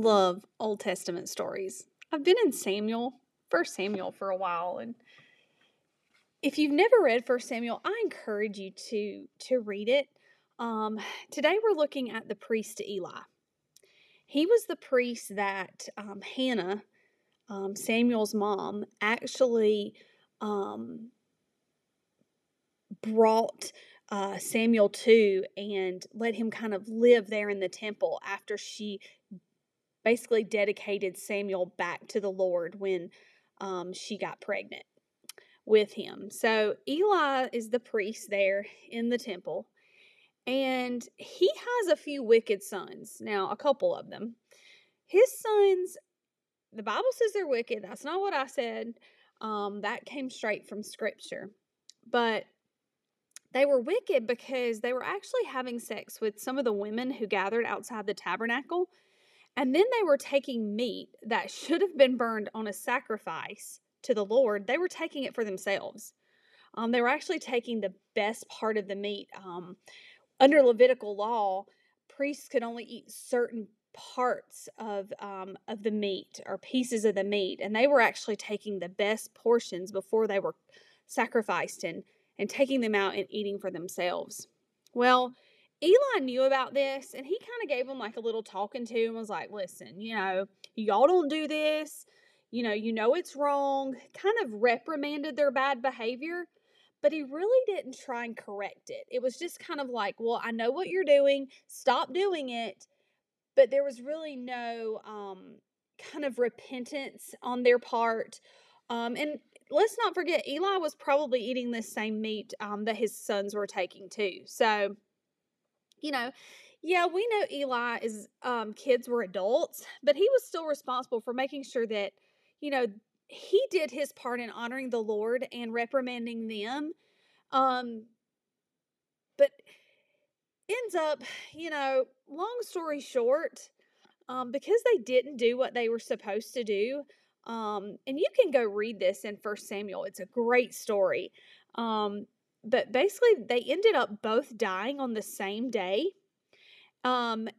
love Old Testament stories. I've been in Samuel, 1 Samuel for a while, and if you've never read 1 Samuel, I encourage you to read it. Today we're looking at the priest Eli. He was the priest that Hannah, Samuel's mom, actually brought Samuel to and let him kind of live there in the temple after she basically dedicated Samuel back to the Lord when she got pregnant with him. So Eli is the priest there in the temple, and he has a few wicked sons. Now, a couple of them. His sons, the Bible says they're wicked. That's not what I said. That came straight from Scripture. But they were wicked because they were actually having sex with some of the women who gathered outside the tabernacle. And then they were taking meat that should have been burned on a sacrifice to the Lord. They were taking it for themselves. They were actually taking the best part of the meat. Under Levitical law, priests could only eat certain parts of the meat or pieces of the meat. And they were actually taking the best portions before they were sacrificed and taking them out and eating for themselves. Well, Eli knew about this, and he kind of gave him like a little talking to and was like, listen, y'all don't do this. You know it's wrong. Kind of reprimanded their bad behavior, but he really didn't try and correct it. It was just kind of like, well, I know what you're doing. Stop doing it. But there was really no kind of repentance on their part. And let's not forget, Eli was probably eating this same meat that his sons were taking too. So, we know Eli's kids were adults, but he was still responsible for making sure that, he did his part in honoring the Lord and reprimanding them. But ends up, long story short, because they didn't do what they were supposed to do. And you can go read this in 1 Samuel. It's a great story. But basically they ended up both dying on the same day. And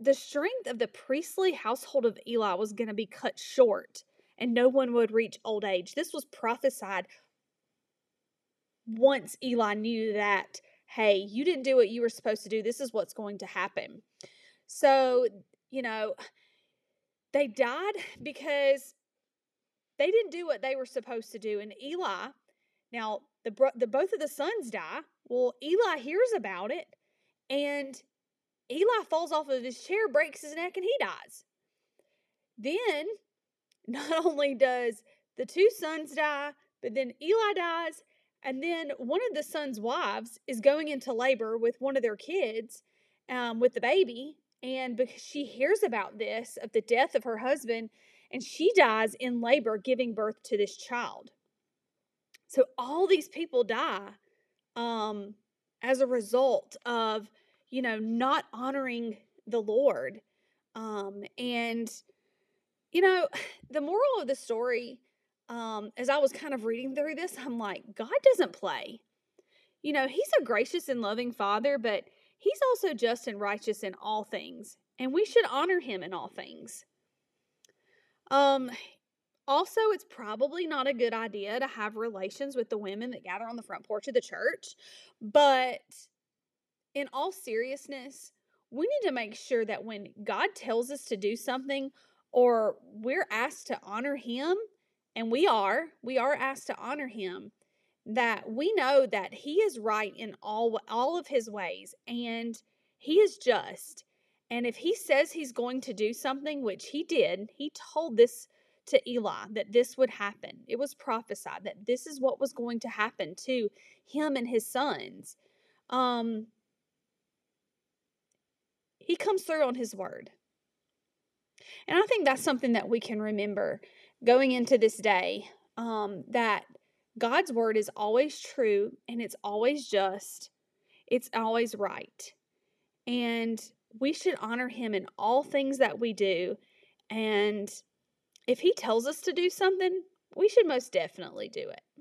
the strength of the priestly household of Eli was going to be cut short, and no one would reach old age. This was prophesied once Eli knew that, hey, you didn't do what you were supposed to do. This is what's going to happen. So, they died because they didn't do what they were supposed to do. And Eli, now the both of the sons die. Well, Eli hears about it, and Eli falls off of his chair, breaks his neck, and he dies. Then, not only does the two sons die, but then Eli dies, and then one of the sons' wives is going into labor with one of their kids, with the baby, and because she hears about this, of the death of her husband, and she dies in labor giving birth to this child. So all these people die as a result of not honoring the Lord. The moral of the story, as I was kind of reading through this, I'm like, God doesn't play. He's a gracious and loving Father, but He's also just and righteous in all things, and we should honor Him in all things. Also, it's probably not a good idea to have relations with the women that gather on the front porch of the church, but in all seriousness, we need to make sure that when God tells us to do something or we're asked to honor Him, and we are asked to honor Him, that we know that He is right in all of His ways, and He is just. And if He says He's going to do something, which He did, He told this to Eli, that this would happen. It was prophesied that this is what was going to happen to him and his sons. He comes through on His word. And I think that's something that we can remember going into this day, that God's word is always true, and it's always just. It's always right. And we should honor Him in all things that we do. And if He tells us to do something, we should most definitely do it.